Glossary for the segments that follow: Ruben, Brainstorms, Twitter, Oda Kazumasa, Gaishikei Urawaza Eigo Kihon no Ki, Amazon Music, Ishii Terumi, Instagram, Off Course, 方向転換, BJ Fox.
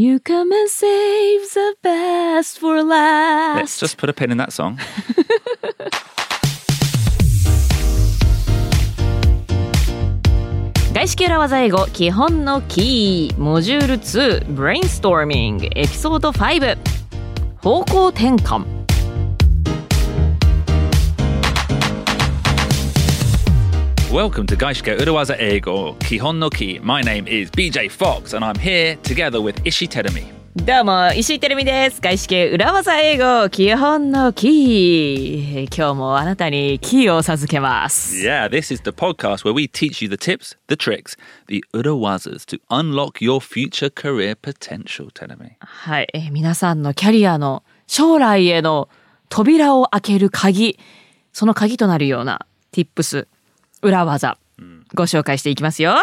You come and save the best for last. Let's just put a pin in that song. Gaishikei Urawaza Eigo Kihon no Ki モジュール2 Brainstorming エピソード5方向転換。Welcome to Gaishikei Urawaza Eigo Kihon no Ki. My name is BJ Fox and I'm here together with Ishii Terumi.どうも石井てるみです。外資系裏技英語基本のキー、今日もあなたにキーを授けます。 Yeah, this is the podcast where we teach you the tips, the tricks, the urawazas to unlock your future career potential. てるみ、はい、皆さんのキャリアの将来への扉を開ける鍵、その鍵となるような tips 裏技、ご紹介していきますよ。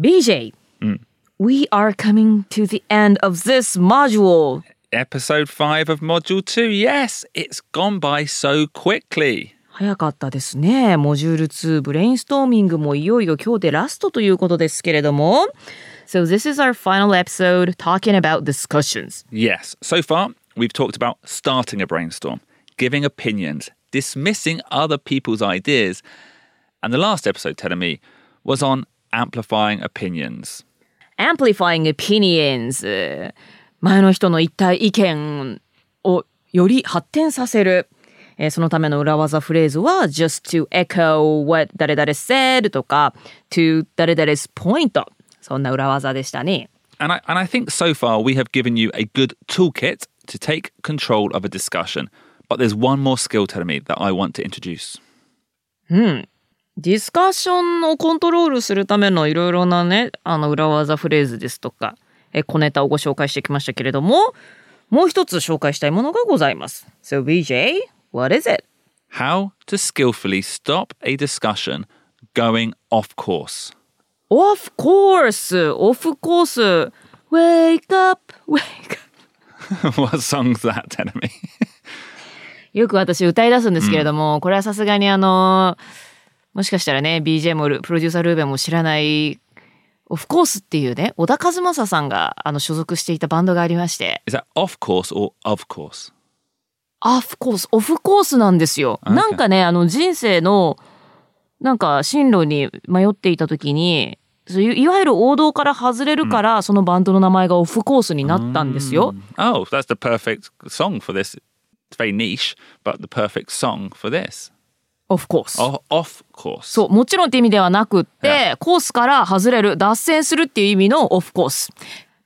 BJ、We are coming to the end of this module. Episode 5 of Module 2. Yes, it's gone by so quickly. 早かったですね。モジュール2ブレインストーミングもいよいよ今日でラストということですけれども。So this is our final episode talking about discussions. Yes, so far we've talked about starting a brainstorm, giving opinions, dismissing other people's ideas. And the last episode, Terumi, was on amplifying opinions.Amplifying opinions. 前の人の言った意見をより発展させる。そのための裏技フレーズは just to echo what 誰々 said とか to 誰々's point。そんな裏技でしたね。And I think so far we have given you a good toolkit to take control of a discussion. But there's one more skill, Terumi, that I want to introduce. うん。ディスカッションをコントロールするためのいろいろなね、裏技フレーズですとか、小ネタをご紹介してきましたけれども、もう一つ紹介したいものがございます。So BJ, what is it? How to skillfully stop a discussion going off course. Off course! Off course! Wake up! Wake up! What song's that, Terumi? よく私歌い出すんですけれども、これはさすがにもしかしたらね、BJ もプロデューサールーベンも知らない、オフコースっていうね、小田和正さんが所属していたバンドがありまして。Is that off course or of course? Off course、オフコースなんですよ。Okay. なんかね、人生の、なんか進路に迷っていた時に、いわゆる王道から外れるから、そのバンドの名前がオフコースになったんですよ。Oh, that's the perfect song for this. It's very niche, but the perfect song for this.Off course. Off course. そう、もちろんって意味ではなくって、yeah. コースから外れる、脱線するっていう意味のオフコース。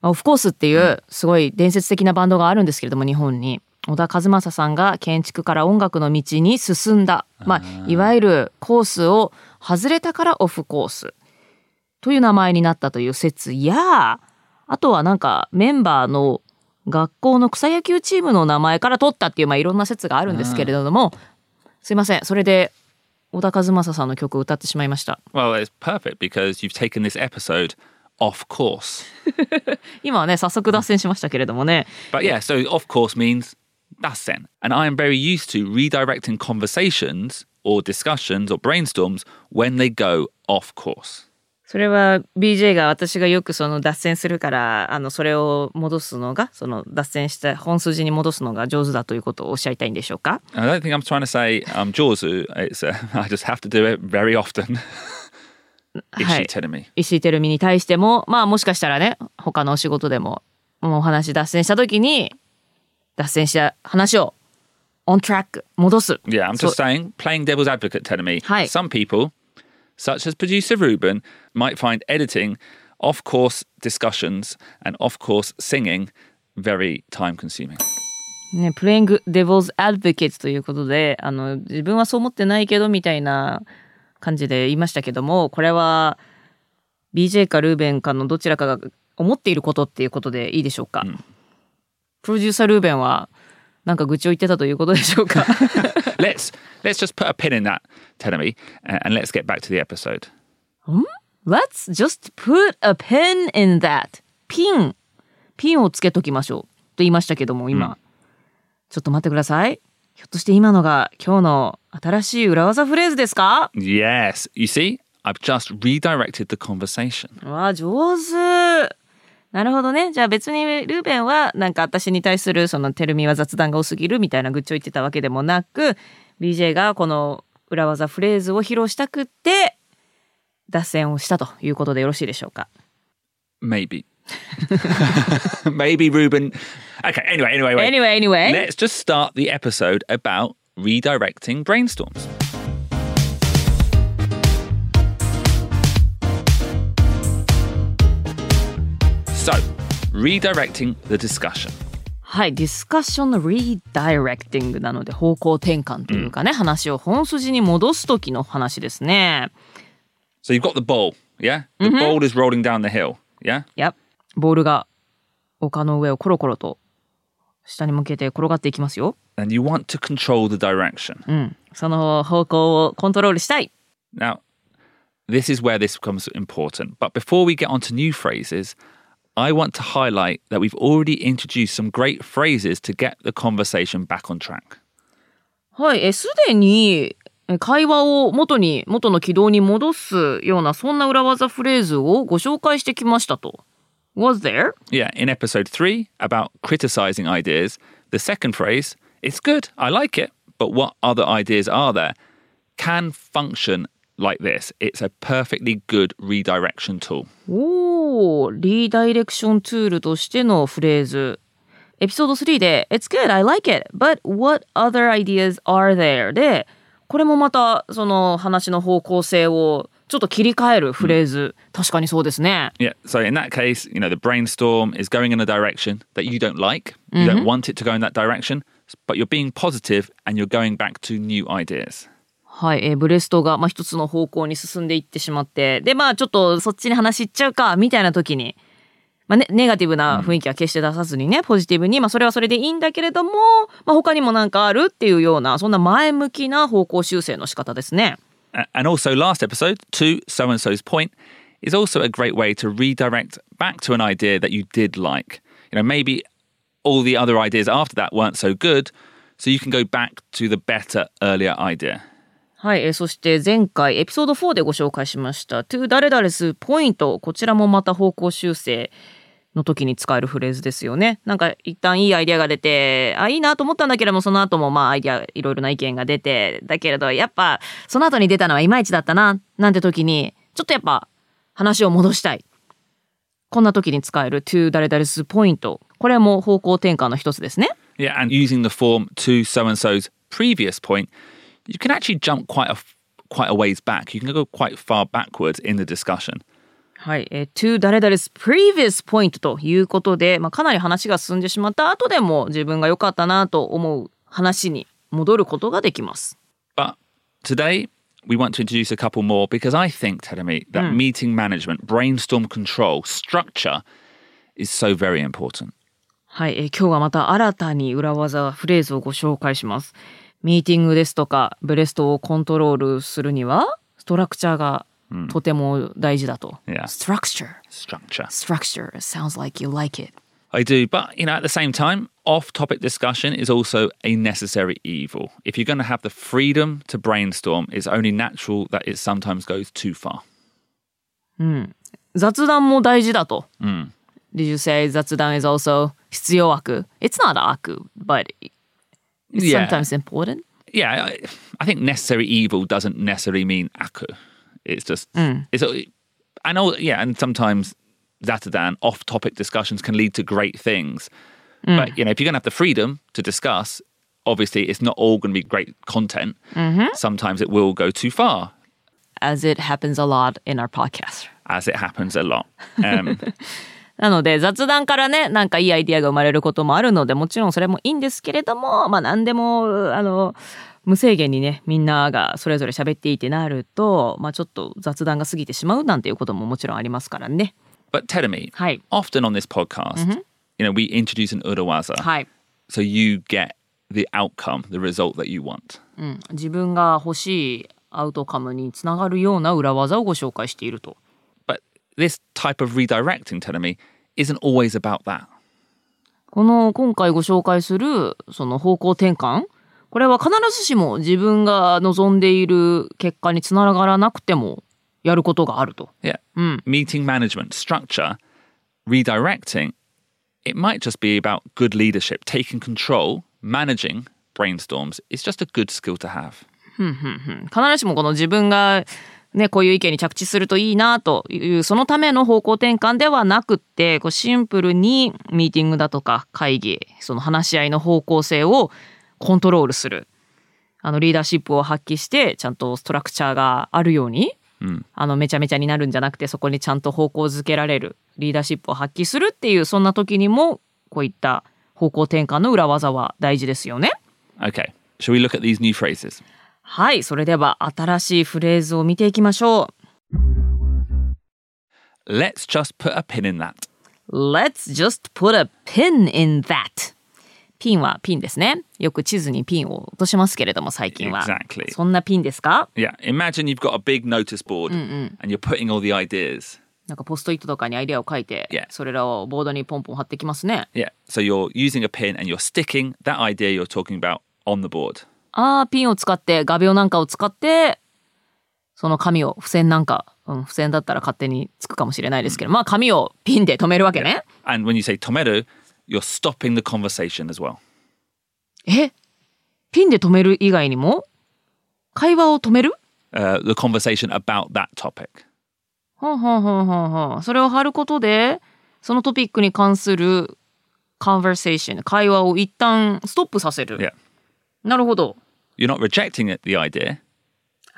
オフコースっていうすごい伝説的なバンドがあるんですけれども、日本に小田和正さんが建築から音楽の道に進んだ、まあいわゆるコースを外れたからオフコースという名前になったという説や、あとはなんかメンバーの学校の草野球チームの名前から取ったっていう、まあいろんな説があるんですけれども。すいません。それで小田和正さんの曲を歌ってしまいました。Well, it's perfect because you've taken this episode off course. 今はね、早速脱線しましたけれどもね。But yeah, so off course means 脱線. And I am very used to redirecting conversations or discussions or brainstorms when they go off course. それは BJ が私がよくその脱線するから、それを戻すのが、その脱線した本筋に戻すのが上手だということをおっしゃいたいんでしょうか? I don't think I'm trying to say I'm 上手. It's I just have to do it very often. はい。Ishii Terumi に対しても、まあもしかしたらね、他のお仕事でも、もうお話脱線した時に、脱線した話を on track 戻す。Yeah, I'm just saying, playing devil's advocate, Terumi. はい。Some people...such as producer Ruben, might find editing off-course discussions and off-course singing very time-consuming. ね、playing devil's advocate ということで、自分はそう思ってないけどみたいな感じで言いましたけども、これは BJ かルーベンかのどちらかが思っていることっていうことでいいでしょうか。プロデューサールーベンはなんか愚痴を言ってたということでしょうか。Let's just put a pin in that, Terumi, and let's get back to the episode. Let's just put a pin in that. ピンをつけときましょうと言いましたけども、今、ちょっと待ってください。ひょっとして今のが今日の新しい裏技フレーズですか? Yes. You see, I've just redirected the conversation. わあ、上手。なるほどね。じゃあ別にルーベンはなんか私に対するそのテルミは雑談が多すぎるみたいな愚痴を言ってたわけでもなく、 BJ がこの裏技フレーズを披露したくって脱線をしたということでよろしいでしょうか。 Maybe Maybe Ruben. Okay, anyway. Let's just start the episode about redirecting brainstorms.So, redirecting the discussion. はい、ディスカッションの redirecting なので方向転換というかね、話を本筋に戻す時の話ですね。So you've got the bowl, yeah? The bowl is rolling down the hill, yeah? Yep. ボールが丘の上をコロコロと下に向けて転がっていきますよ。And you want to control the direction. うん、その方向をコントロールしたい。Now, this is where this becomes important. But before we get onto new phrases,I want to highlight that we've already introduced some great phrases to get the conversation back on track. はい、すでに会話を元の軌道に戻すようなそんな裏技フレーズをご紹介してきましたと。Was there? Yeah, in episode 3 about criticizing ideas, the second phrase, it's good, I like it, but what other ideas are there, can function like this. It's a perfectly good redirection tool. リーダイレクションツールとしてのフレーズ。エピソード3で It's good, I like it, but what other ideas are there? で、これもまたその話の方向性をちょっと切り替えるフレーズ。確かにそうですね。Yeah, so in that case, you know, the brainstorm is going in a direction that you don't like. You don't want it to go in that direction, but you're being positive and you're going back to new ideas.はい、ブレストが、一つの方向に進んでいってしまって、で、ちょっとそっちに話いっちゃうか、みたいな時に、ネガティブな雰囲気は決して出さずにね、ポジティブに、それはそれでいいんだけれども、他にもなんかあるっていうような、そんな前向きな方向修正の仕方ですね。And also last episode, to so-and-so's point, is also a great way to redirect back to an idea that you did like. You know, maybe all the other ideas after that weren't so good, so you can go back to the better earlier idea.はい、そして前回エピソード4でご紹介しましたTo 誰々すポイント、こちらもまた方向修正の時に使えるフレーズですよね。なんか一旦いいアイデアが出て、いいなと思ったんだけれども、その後もアイデアいろいろな意見が出て、だけれどやっぱその後に出たのはいまいちだったななんて時に、ちょっとやっぱ話を戻したい。こんな時に使えるTo 誰々すポイント、これも方向転換の一つですね。Yeah, and using the form to so-and-so's previous point.You can actually jump quite a ways back. You can go quite far backwards in the discussion. はい、to 誰々 's previous point ということで、かなり話が進んでしまった後でも自分が良かったなと思う話に戻ることができます。But today we want to introduce a couple more because I think, Terumi, that meeting management, brainstorm control, structure is so very important. はい、今日はまた新たに裏技フレーズをご紹介します。ミーティングですとかブレストをコントロールするにはストラクチャーがとても大事だと。Yeah. Structure. Sounds like you like it. I do, but you know, at the same time, off-topic discussion is also a necessary evil. If you're going to have the freedom to brainstorm, it's only natural that it sometimes goes too far. うん、雑談も大事だと。うん。Did you say 雑談 is also 必要悪? It's not 悪, but...It's sometimes important. Yeah, I think necessary evil doesn't necessarily mean aku. It's just, I know, yeah, and sometimes zatadan, off-topic discussions can lead to great things. But, you know, if you're going to have the freedom to discuss, obviously it's not all going to be great content. Sometimes it will go too far. As it happens a lot in our podcast.なので雑談からね、なんかいいアイディアが生まれることもあるので、もちろんそれもいいんですけれども、何でも無制限にね、みんながそれぞれ喋っていてなると、ちょっと雑談が過ぎてしまうなんていうことももちろんありますからね。But Terumi,、はい、often on this podcast,、you know, we introduce an urawaza.、はい、so you get the outcome, the result that you want.、うん、自分が欲しいアウトカムにつながるような裏技をご紹介していると。This type of redirecting, Terumi, isn't always about that. この今回ご紹介するその方向転換、これは必ずしも自分が望んでいる結果につながらなくてもやることがあると。Yeah. Meeting management, structure, redirecting, it might just be about good leadership. Taking control, managing brainstorms is just a good skill to have. 必ずしもこの自分がね、こういう意見に着地するといいなというそのための方向転換ではなくってこうシンプルにミーティングだとか会議その話し合いの方向性をコントロールするリーダーシップを発揮してちゃんとストラクチャーがあるように、うん、めちゃめちゃになるんじゃなくてそこにちゃんと方向づけられるリーダーシップを発揮するっていうそんな時にもこういった方向転換の裏技は大事ですよね。 Okay, shall we look at these new phrases?はい、それでは新しいフレーズを見ていきましょう。 Let's just put a pin in that. Let's just put a pin in that. ピンはピンですね。よく地図にピンを落としますけれども最近は。Exactly. そんなピンですか？ Yeah, imagine you've got a big notice board、and you're putting all the ideas. なんかポストイットとかにアイデアを書いて、それらをボードにポンポン貼ってきますね。Yeah, so you're using a pin and you're sticking that idea you're talking about on the board.ああ、ピンを使って、画鋲なんかを使って、その紙を、付箋なんか、付箋だったら勝手につくかもしれないですけど、まあ紙をピンで止めるわけね。Yeah. And when you say 止める、you're stopping the conversation as well. え、ピンで止める以外にも、会話を止める？The conversation about that topic. はあはあはあはあ。それを貼ることで、そのトピックに関する conversation、会話を一旦ストップさせる。Yeah.なるほど。You're not rejecting it, the idea.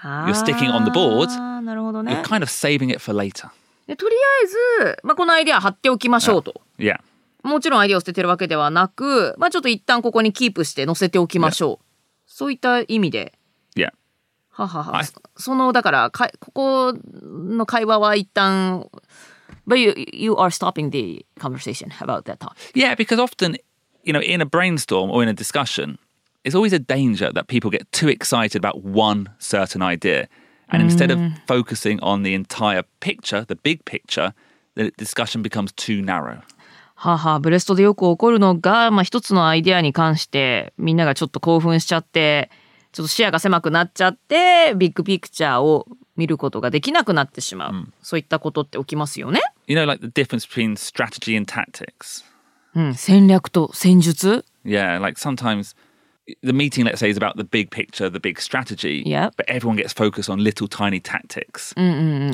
You're sticking on the board. なるほどね。You're kind of saving it for later. でとりあえず、まあ、このアイデア貼っておきましょうと。Yeah. もちろんアイデアを捨ててるわけではなく、まあ、ちょっと一旦ここにキープして載せておきましょう。Yeah. そういった意味で。Yeah. ははは。そのだからここの会話は一旦。But you are stopping the conversation about that topic. Yeah, because often, you know, in a brainstorm or in a discussion.It's always a danger that people get too excited about one certain idea. And instead of focusing on the entire picture, the big picture, the discussion becomes too narrow. はは、ブレストでよく起こるのが、まあ、一つのアイデアに関してみんながちょっと興奮しちゃって、ちょっと視野が狭くなっちゃって、ビッグピクチャーを見ることができなくなってしまう。そういったことって起きますよね。You know, like the difference between strategy and tactics. うん、戦略と戦術。Yeah, like sometimes...The meeting, let's say, is about the big picture, the big strategy. Yep. But everyone gets focused on little tiny tactics.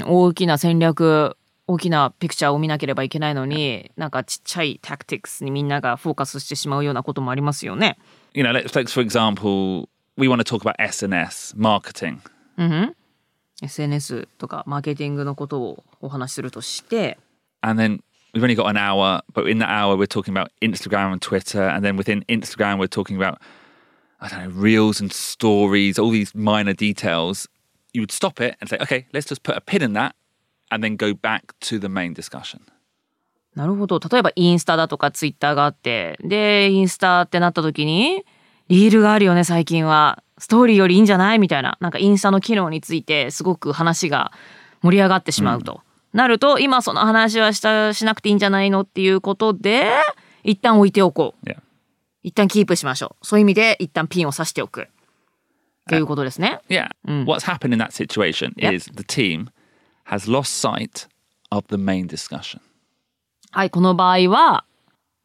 大きな戦略、大きなピクチャーを見なければいけないのに、なんかちっちゃい tactics にみんながフォーカスしてしまうようなこともありますよね。You know, let's like for example, we want to talk about SNS, marketing. SNS とかマーケティングのことをお話しするとして。And then.We've only got an hour, but in that hour, we're talking about Instagram and Twitter. And then within Instagram, we're talking about, I don't know, reels and stories, all these minor details. You would stop it and say, okay, let's just put a pin in that and then go back to the main discussion. なるほど。例えばインスタだとかツイッターがあって、で、インスタってなった時に、リールがあるよね、最近は。ストーリーよりいいんじゃないみたいな。なんかインスタの機能についてすごく話が盛り上がってしまうと。なると今その話はしなくていいんじゃないのっていうことで一旦置いておこう、yeah. 一旦キープしましょうそういう意味で一旦ピンを刺しておくということですね、yeah. うん、What's happened in that situation、yep. is the team has lost sight of the main discussion はいこの場合は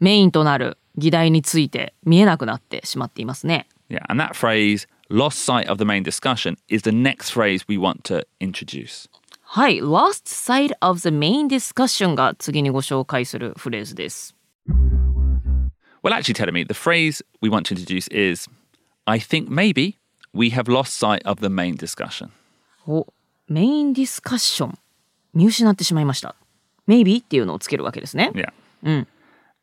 メインとなる議題について見えなくなってしまっていますね、yeah. And that phrase lost sight of the main discussion is the next phrase we want to introduceはい、Lost Sight of the Main Discussion が次にご紹介するフレーズです。Well, actually, Terumi, the phrase we want to introduce is I think maybe we have lost sight of the main discussion. お、メインディスカッション。見失ってしまいました。Maybe っていうのをつけるわけですね。Yeah. うん。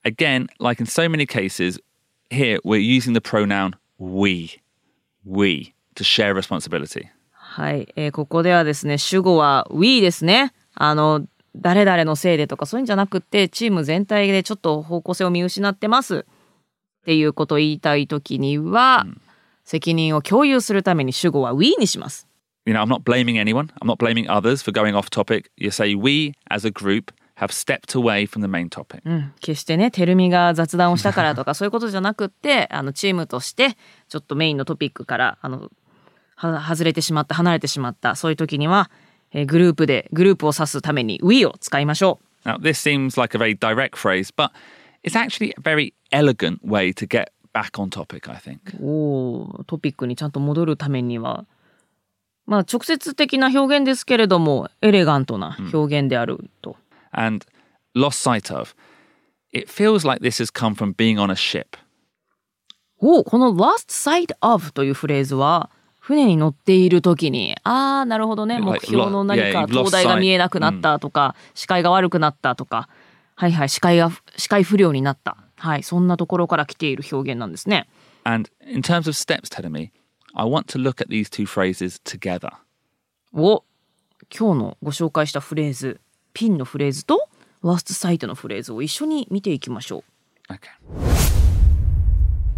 Again, like in so many cases, here we're using the pronoun we to share responsibility.はい、ここではですね主語は we ですね誰々のせいでとかそういうんじゃなくってチーム全体でちょっと方向性を見失ってますっていうことを言いたいときには、責任を共有するために主語は we にします。You know, I'm not blaming anyone. I'm not blaming others for going off topic. You say we as a group have stepped away from the main topic. うん、決してねテルミが雑談をしたからとかそういうことじゃなくってチームとしてちょっとメインのトピックから外れてしまった離れてしまったそういう時には、グループを指すために we を使いましょう Now, this seems like a very direct phrase, but it's actually a very elegant way to get back on topic, I think. トピックにちゃんと戻るためには、まあ直接的な表現ですけれども、エレガントな表現であると。And lost sight of. It feels like this has come from being on a ship. この lost sight of というフレーズは、船に乗っている時に、ああ、なるほどね、目標の何か灯台が見えなくなったとか、視界が悪くなったとか、はいはい、視界不良になった。はい、そんなところから来ている表現なんですね。And in terms of steps, Terumi, I want to look at these two phrases together. 今日のご紹介したフレーズ、ピンのフレーズとlost sightのフレーズを一緒に見ていきましょう。Okay.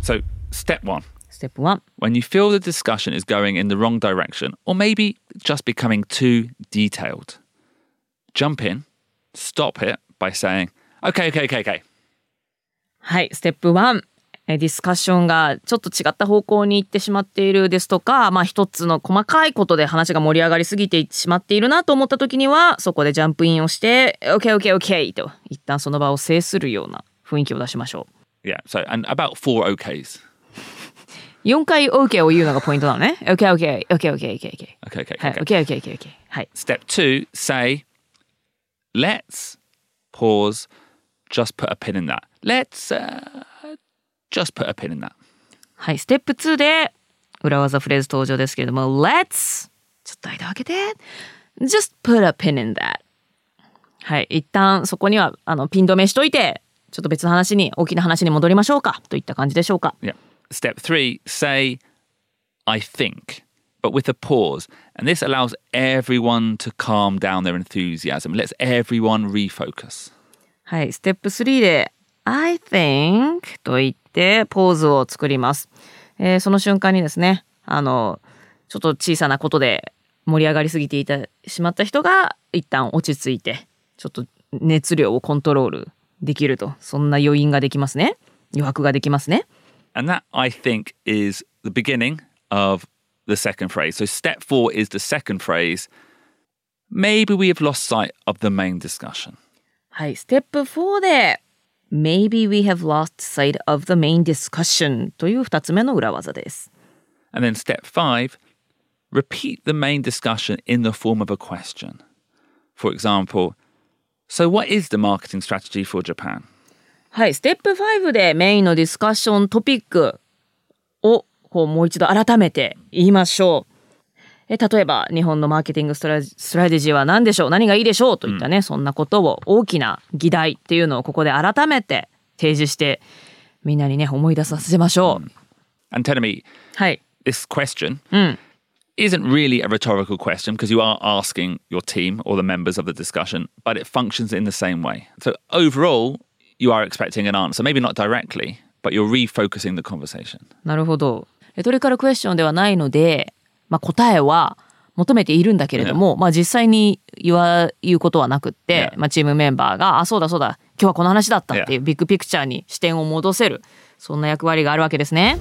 So, step one.Step one. When you feel the discussion is going in the wrong direction, or maybe just becoming too detailed, jump in, stop it by saying, okay. はい、ステップ1。ディスカッションがちょっと違った方向に行ってしまっているですとか、まあ一つの細かいことで話が盛り上がりすぎてしまっているなと思った時には、そこでジャンプインをして、okay と一旦その場を制するような雰囲気を出しましょう。Yeah, so and about 4 okays.4回 OK を言うのがポイントなのね。OK。はい。Step 2, say, let's pause, just put a pin in that. Let's just put a pin in that. はい。ステップ2で裏技フレーズ登場ですけれども、let's ちょっと間開けて just put a pin in that. はい。一旦そこにはピン止めしといて、ちょっと別の話に、大きな話に戻りましょうかといった感じでしょうか。Yeah.Step 3, say, I think, but with a pause. And this allows everyone to calm down their enthusiasm. Let's everyone refocus. はい、ステップ3で I think と言ってポーズを作ります。その瞬間にですね、ちょっと小さなことで盛り上がりすぎてしまった人が一旦落ち着いて、ちょっと熱量をコントロールできると、そんな余韻ができますね。余白ができますね。And that, I think, is the beginning of the second phrase. So step 4 is the second phrase. Maybe we have lost sight of the main discussion. はい、ステップ4で Maybe we have lost sight of the main discussion という2つ目の裏技です。And then step 5, repeat the main discussion in the form of a question. For example, so what is the marketing strategy for Japan?はい、ステップ5でメインのディスカッショントピックをもう一度改めて言いましょう。例えば、日本のマーケティングストラテジーは何でしょう、何がいいでしょうといったね、そんなことを、大きな議題っていうのをここで改めて提示して、みんなにね、思い出させましょう。And Terumi, this question isn't really a rhetorical question because you are asking your team or the members of the discussion, but it functions in the same way. So overall,You are expecting an answer, maybe not directly, but you're refocusing the conversation. なるほど。レトリカルクエスチョンではないので、まあ、答えは求めているんだけれども、まあ、実際に言うことはなくって、まあ、チームメンバーが、あ、そうだ、今日はこの話だったっていうビッグピクチャーに視点を戻せる、そんな役割があるわけですね。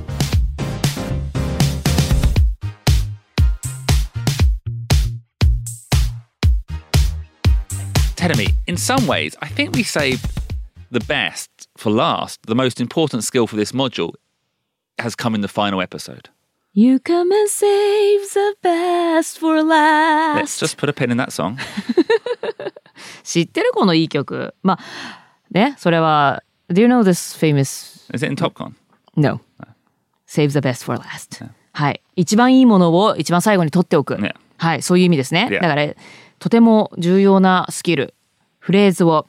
Terumi, in some ways, I think we saved...The best for last, the most important skill for this module has come in the final episode. You come and save the best for last. Let's just put a pin in that song. 知ってるこのいい曲。まあね、それは Do you know this famous? Is it in Top Gun? No. Save the best for last. はい、一番いいものを一番最後に取っておく。はい、そういう意味ですね。だからとても重要なスキル、フレーズを。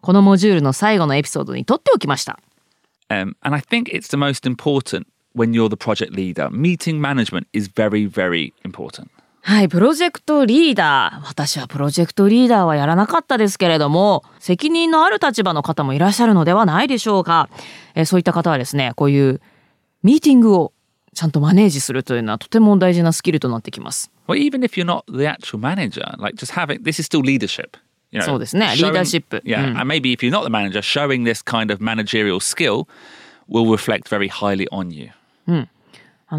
このモジュールの最後のエピソードに取っておきました。And I think it's the most important when you're the project leader. Meeting management is very, very important. はい、プロジェクトリーダー。私はプロジェクトリーダーはやらなかったですけれども、責任のある立場の方もいらっしゃるのではないでしょうか。そういった方はですね、こういうミーティングをちゃんとマネージするというのはとても大事なスキルとなってきます。Well, even if you're not the actual manager, like just having this is still leadership.You know, そうですね、リーダーシップ。Yeah,、and maybe if you're not the manager, showing this kind of managerial skill will reflect very highly on you. うん、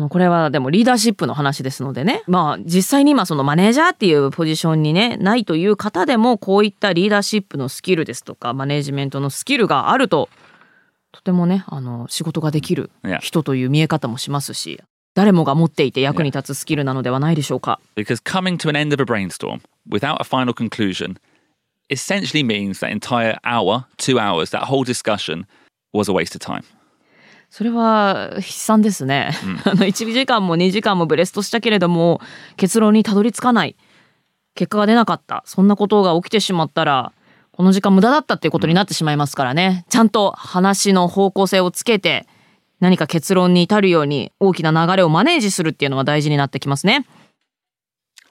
これはでもリーダーシップの話ですのでね、まあ実際に今そのマネージャーっていうポジションにねないという方でも、こういったリーダーシップのスキルですとかマネージメントのスキルがあると、とてもね仕事ができる人という見え方もしますし、誰もが持っていて役に立つスキルなのではないでしょうか。 Because coming to an end of a brainstorm without a final conclusion essentially means that entire hour, 2 hours, that whole discussion was a waste of time。それは悲惨ですね、うん、1時間も2時間もブレストしたけれども結論にたどり着かない、結果が出なかった、そんなことが起きてしまったらこの時間無駄だったっていうことになってしまいますからね、うん、ちゃんと話の方向性をつけて何か結論に至るように大きな流れをマネージするっていうのは大事になってきますね。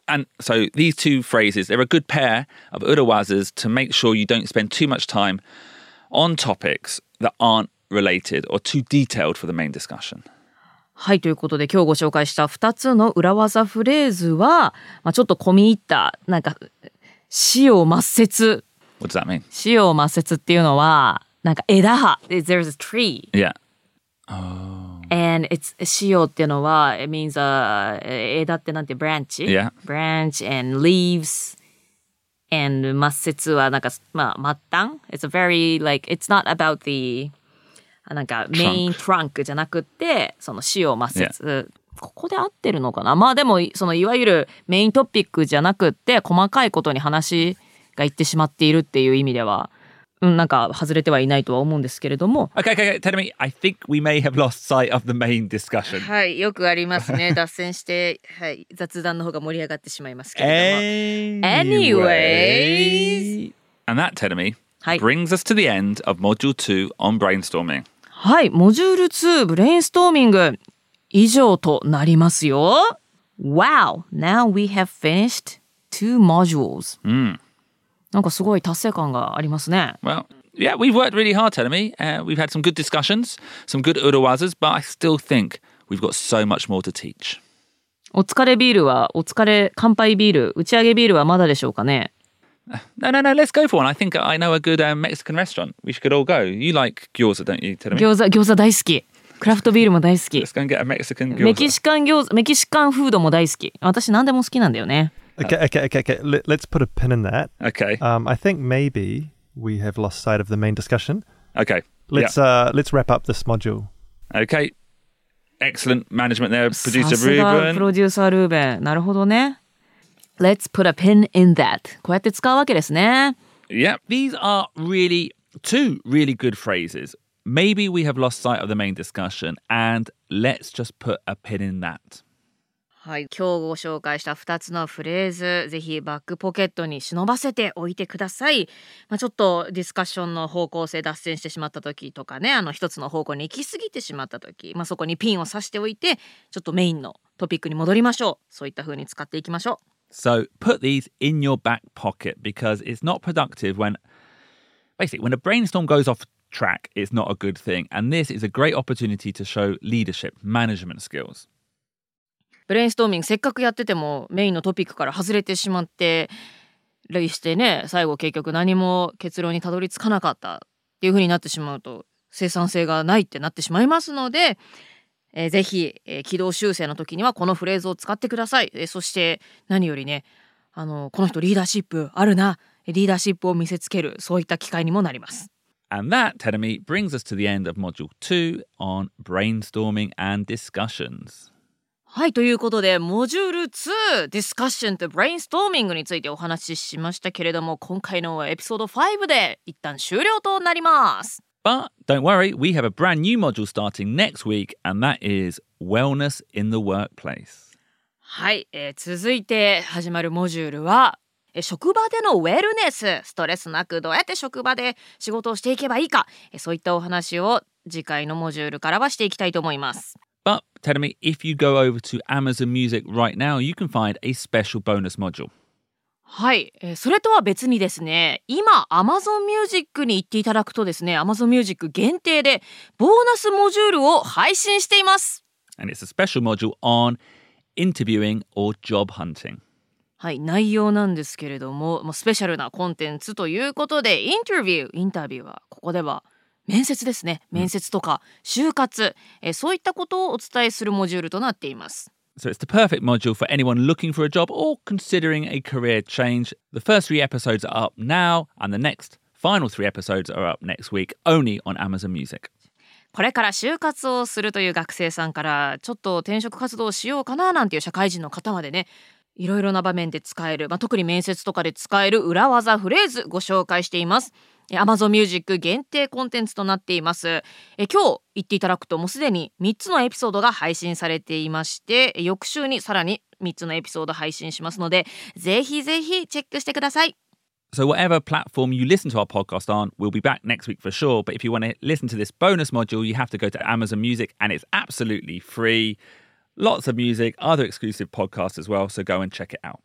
And so these two phrases, they're a good pair of Urawazas to make sure you don't spend too much time on topics that aren't related or too detailed for the main discussion。 はい、ということで今日ご紹介した2つの裏技フレーズは、まあ、ちょっと込み入ったなんか枝葉末節。 What does that mean? 枝葉末節っていうのはなんか枝葉。 There's a tree. Yeah. Oh. And it's 枝葉っていうのは it means、枝ってなんて branch. Yeah. Branch and leaves.And 末節はなんか、まあ、末端。 It's a very like it's not about theなんかメイントランクじゃなくてその枝葉末節、yeah. ここで合ってるのかな、まあでもそのいわゆるメイントピックじゃなくって細かいことに話がいってしまっているっていう意味では、うん、なんか外れてはいないとは思うんですけれども。 Okay, Terumi, I think we may have lost sight of the main discussion。 はい、よくありますね脱線して、はい、雑談の方が盛り上がってしまいますけれども。 Anyways And that, Terumi、はい、brings us to the end of Module 2 on brainstorming。はい、モジュール2ブレインストーミング以上となりますよ。 Wow! Now we have finished 2 modules、うん、なんかすごい達成感がありますね。 Well, yeah, we've worked really hard, Terumi、we've had some good discussions, some good Urawazas, but I still think we've got so much more to teach。 お疲れビールはお疲れ乾杯ビール、打ち上げビールはまだでしょうかね。No, let's go for one. I think I know a good、Mexican restaurant. We could all go. You like gyoza, don't you, Terumi? Gyoza 大好き。クラフトビールも大好き。Let's go and get a Mexican gyoza. メキシカンフードも大好き。私何でも好きなんだよね。Okay. Let's put a pin in that. Okay.、I think maybe we have lost sight of the main discussion. Okay. Let's wrap up this module. Okay. Excellent management there, producer Ruben. さすがプロデューサールーベン。なるほどね。Let's put a pin in that. こうやって使うわけですね。Yeah, these are really two really good phrases. Maybe we have lost sight of the main discussion, and let's just put a pin in that. はい、今日ご紹介した2つのフレーズ、ぜひバックポケットに忍ばせておいてください。まあ、ちょっとディスカッションの方向性脱線してしまった時とかね、一つの方向に行き過ぎてしまった時、まあ、そこにピンを刺しておいて、ちょっとメインのトピックに戻りましょう。そういった風に使っていきましょう。So put these in your back pocket because it's not productive when a brainstorm goes off track, it's not a good thing. And this is a great opportunity to show leadership, management skills. ブレインストーミングせっかくやっててもメインのトピックから外れてしまって類してね、最後結局何も結論にたどり着かなかったっていう風になってしまうと生産性がないってなってしまいますので、ぜひ、軌道修正の時にはこのフレーズを使ってください。そして何よりね、この人リーダーシップあるな、リーダーシップを見せつける、そういった機会にもなります。And that, Terumi, brings us to the end of Module 2 on brainstorming and discussions。はい、ということでモジュール2ディスカッションとブレインストーミングについてお話ししましたけれども、今回のエピソード5で一旦終了となります。But don't worry, we have a brand new module starting next week, and that is Wellness in the Workplace. はい、続いて始まるモジュールは、職場でのウェルネス、ストレスなくどうやって職場で仕事をしていけばいいか、そういったお話を次回のモジュールからはしていきたいと思います。But tell me, if you go over to Amazon Music right now, you can find a special bonus module.はい、それとは別にですね、今 Amazon Music に行っていただくとですね、 Amazon Music 限定でボーナスモジュールを配信しています。 And it's a special module on interviewing or job hunting。 はい、内容なんですけれども、スペシャルなコンテンツということで、インタビューはここでは面接ですね、面接とか就活、そういったことをお伝えするモジュールとなっています。So it's the perfect module for anyone looking for a job or considering a career change. The first three episodes are up now, and the next final three episodes are up next week, only on Amazon Music. これから就活をするという学生さんから、ちょっと転職活動をしようかななんていう社会人の方までね、いろいろな場面で使える、特に面接とかで使える裏技フレーズご紹介しています。Amazon Music 限定コンテンツとなっています。今日言っていただくともうすでに3つのエピソードが配信されていまして、翌週にさらに3つのエピソード配信しますので、ぜひぜひチェックしてください。So whatever platform you listen to our podcast on, we'll be back next week for sure. But if you want to listen to this bonus module, you have to go to Amazon Music, and it's absolutely free. Lots of music, other exclusive podcasts as well, so go and check it out.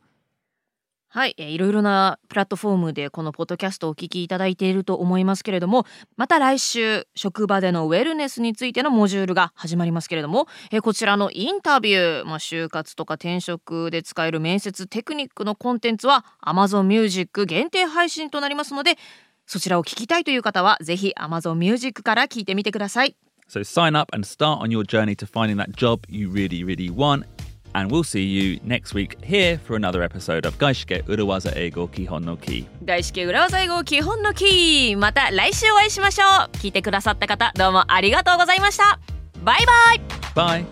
はい、いろいろなプラットフォームでこのポッドキャストをお聞きいただいていると思いますけれども、また来週職場でのウェルネスについてのモジュールが始まりますけれども、こちらのインタビュー、就活とか転職で使える面接テクニックのコンテンツは Amazon Music 限定配信となりますので、そちらを聞きたいという方はぜひ Amazon Music から聞いてみてください。So sign up and start on your journey to finding that job you really, really want.And we'll see you next week here for another episode of Gaishikei Urawaza Eigo Kihon no Ki. Gaishikei Urawaza Eigo Kihon no Ki. また来週お会いしましょう。聞いてくださった方、どうもありがとうございました。バイバイ。バイ。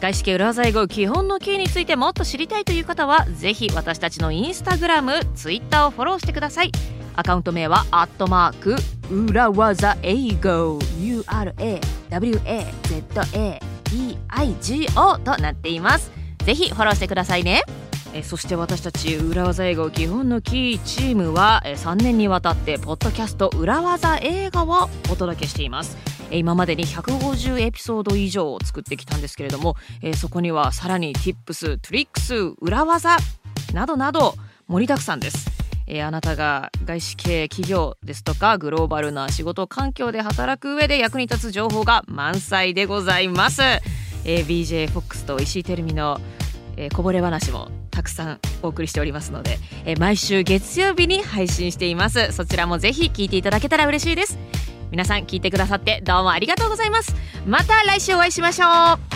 Gaishikei Urawaza Eigo Kihon no Ki についてもっと知りたいという方は、ぜひ私たちのインスタグラム、ツイッターをフォローしてください。アカウント名は@裏技英語 URAWAZAEIGO となっています。ぜひフォローしてくださいね。そして私たち裏技英語基本のキーチームは3年にわたってポッドキャスト裏技英語をお届けしています。今までに150エピソード以上を作ってきたんですけれども、そこにはさらに Tips、Tricks、裏技などなど盛りだくさんです。あなたが外資系企業ですとかグローバルな仕事環境で働く上で役に立つ情報が満載でございます。BJ Fox と石井てるみの、こぼれ話もたくさんお送りしておりますので、毎週月曜日に配信しています。そちらもぜひ聞いていただけたら嬉しいです。皆さん聞いてくださってどうもありがとうございます。また来週お会いしましょう。